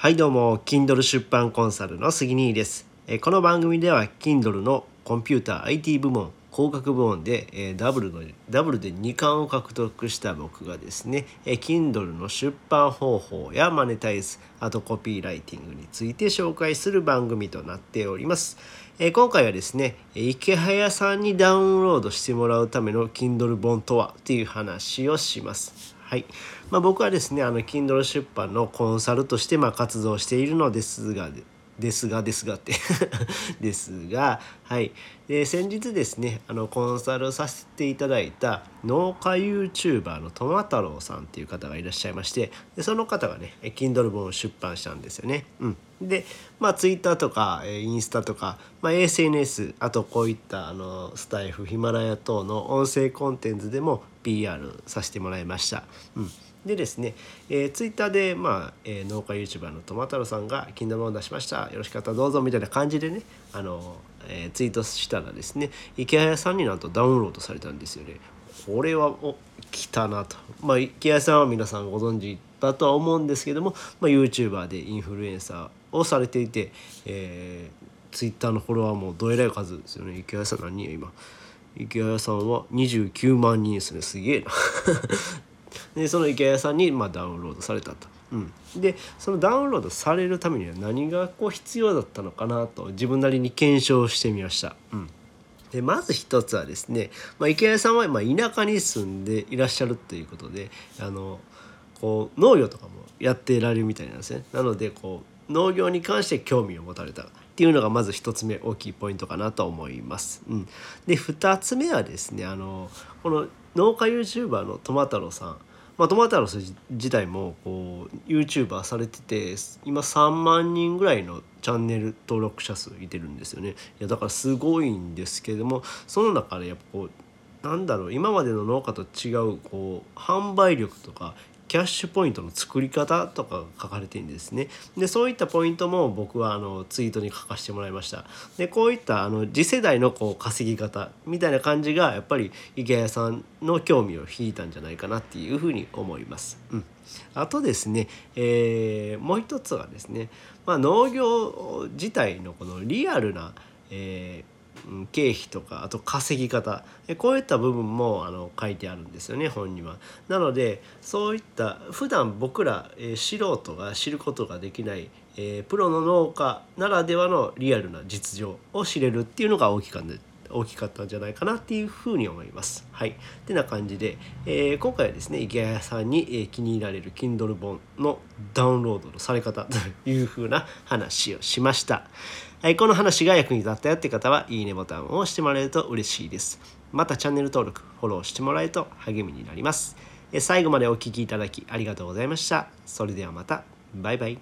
はいどうも Kindle 出版コンサルの杉兄です。この番組では Kindle のコンピューター IT 部門工学部門でダブルで2冠を獲得した僕がですね Kindle の出版方法やマネタイズ、あとコピーライティングについて紹介する番組となっております。今回はですね、池早さんにダウンロードしてもらうための Kindle 本とはっていう話をします。はい、僕はですねKindle 出版のコンサルとして活動しているのですが、はい、で先日ですねコンサルさせていただいた農家 YouTuber のトマ太郎さんっていう方がいらっしゃいまして、でその方がね Kindle 本を出版したんですよね。でTwitter とかインスタとか、SNS、 あとこういったスタイフ、ヒマラヤ等の音声コンテンツでもPR させてもらいました。でですね、Twitter で、農家 YouTuber のトマ太郎さんが Kindle 本出しました。よろしかったらどうぞみたいな感じでね、ツイートしたらですね、池早さんになんとダウンロードされたんですよね。これは来たなと。池早さんは皆さんご存知だとは思うんですけども、YouTuber でインフルエンサーをされていて、Twitter のフォロワーもどえらい数ですよね。池早さん何人今。池谷さんは29万人ですね。すげえなでその池谷さんにダウンロードされたと、でそのダウンロードされるためには何が必要だったのかなと自分なりに検証してみました。でまず一つはですね、池谷さんは田舎に住んでいらっしゃるということで農業とかもやってられるみたいなんですね。なので農業に関して興味を持たれたっていうのがまず一つ目、大きいポイントかなと思います。で二つ目はですね、この農家 YouTuber のトマ太郎さん、トマ太郎さん自体もYouTuber されてて今3万人ぐらいのチャンネル登録者数いてるんですよね。いやだからすごいんですけども、その中でやっぱ今までの農家と違う販売力とかキャッシュポイントの作り方とかが書かれているんですね。でそういったポイントも僕はツイートに書かせてもらいました。でこういった次世代の稼ぎ方みたいな感じがやっぱり池谷さんの興味を引いたんじゃないかなっていうふうに思います。あとですね、もう一つはですね、農業自体のリアルな、経費とかあと稼ぎ方、こういった部分も書いてあるんですよね、本には。なのでそういった普段僕ら、素人が知ることができない、プロの農家ならではのリアルな実情を知れるっていうのが大きかったんじゃないかなっていうふうに思います。はい、ってな感じで、今回はですね池谷さんに、気に入られる Kindle 本のダウンロードのされ方というふうな話をしました。はい、この話が役に立ったよって方はいいねボタンを押してもらえると嬉しいです。またチャンネル登録フォローしてもらえると励みになります。最後までお聞きいただきありがとうございました。それではまた、バイバイ。